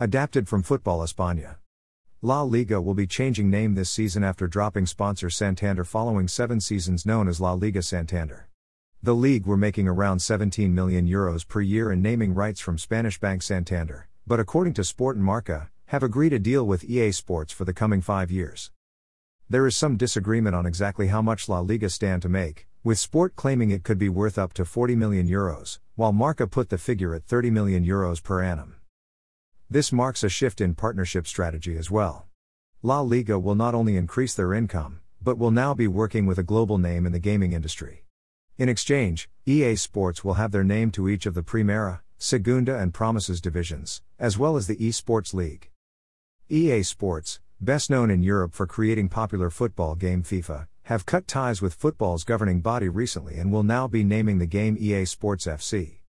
Adapted from Football España. La Liga will be changing name this season after dropping sponsor Santander following 7 seasons known as La Liga Santander. The league were making around €17 million per year in naming rights from Spanish bank Santander, but according to Sport and Marca, have agreed a deal with EA Sports for the coming 5 years. There is some disagreement on exactly how much La Liga stand to make, with Sport claiming it could be worth up to €40 million, while Marca put the figure at €30 million per annum. This marks a shift in partnership strategy as well. La Liga will not only increase their income, but will now be working with a global name in the gaming industry. In exchange, EA Sports will have their name to each of the Primera, Segunda and Promesas divisions, as well as the eSports League. EA Sports, best known in Europe for creating popular football game FIFA, have cut ties with football's governing body recently and will now be naming the game EA Sports FC.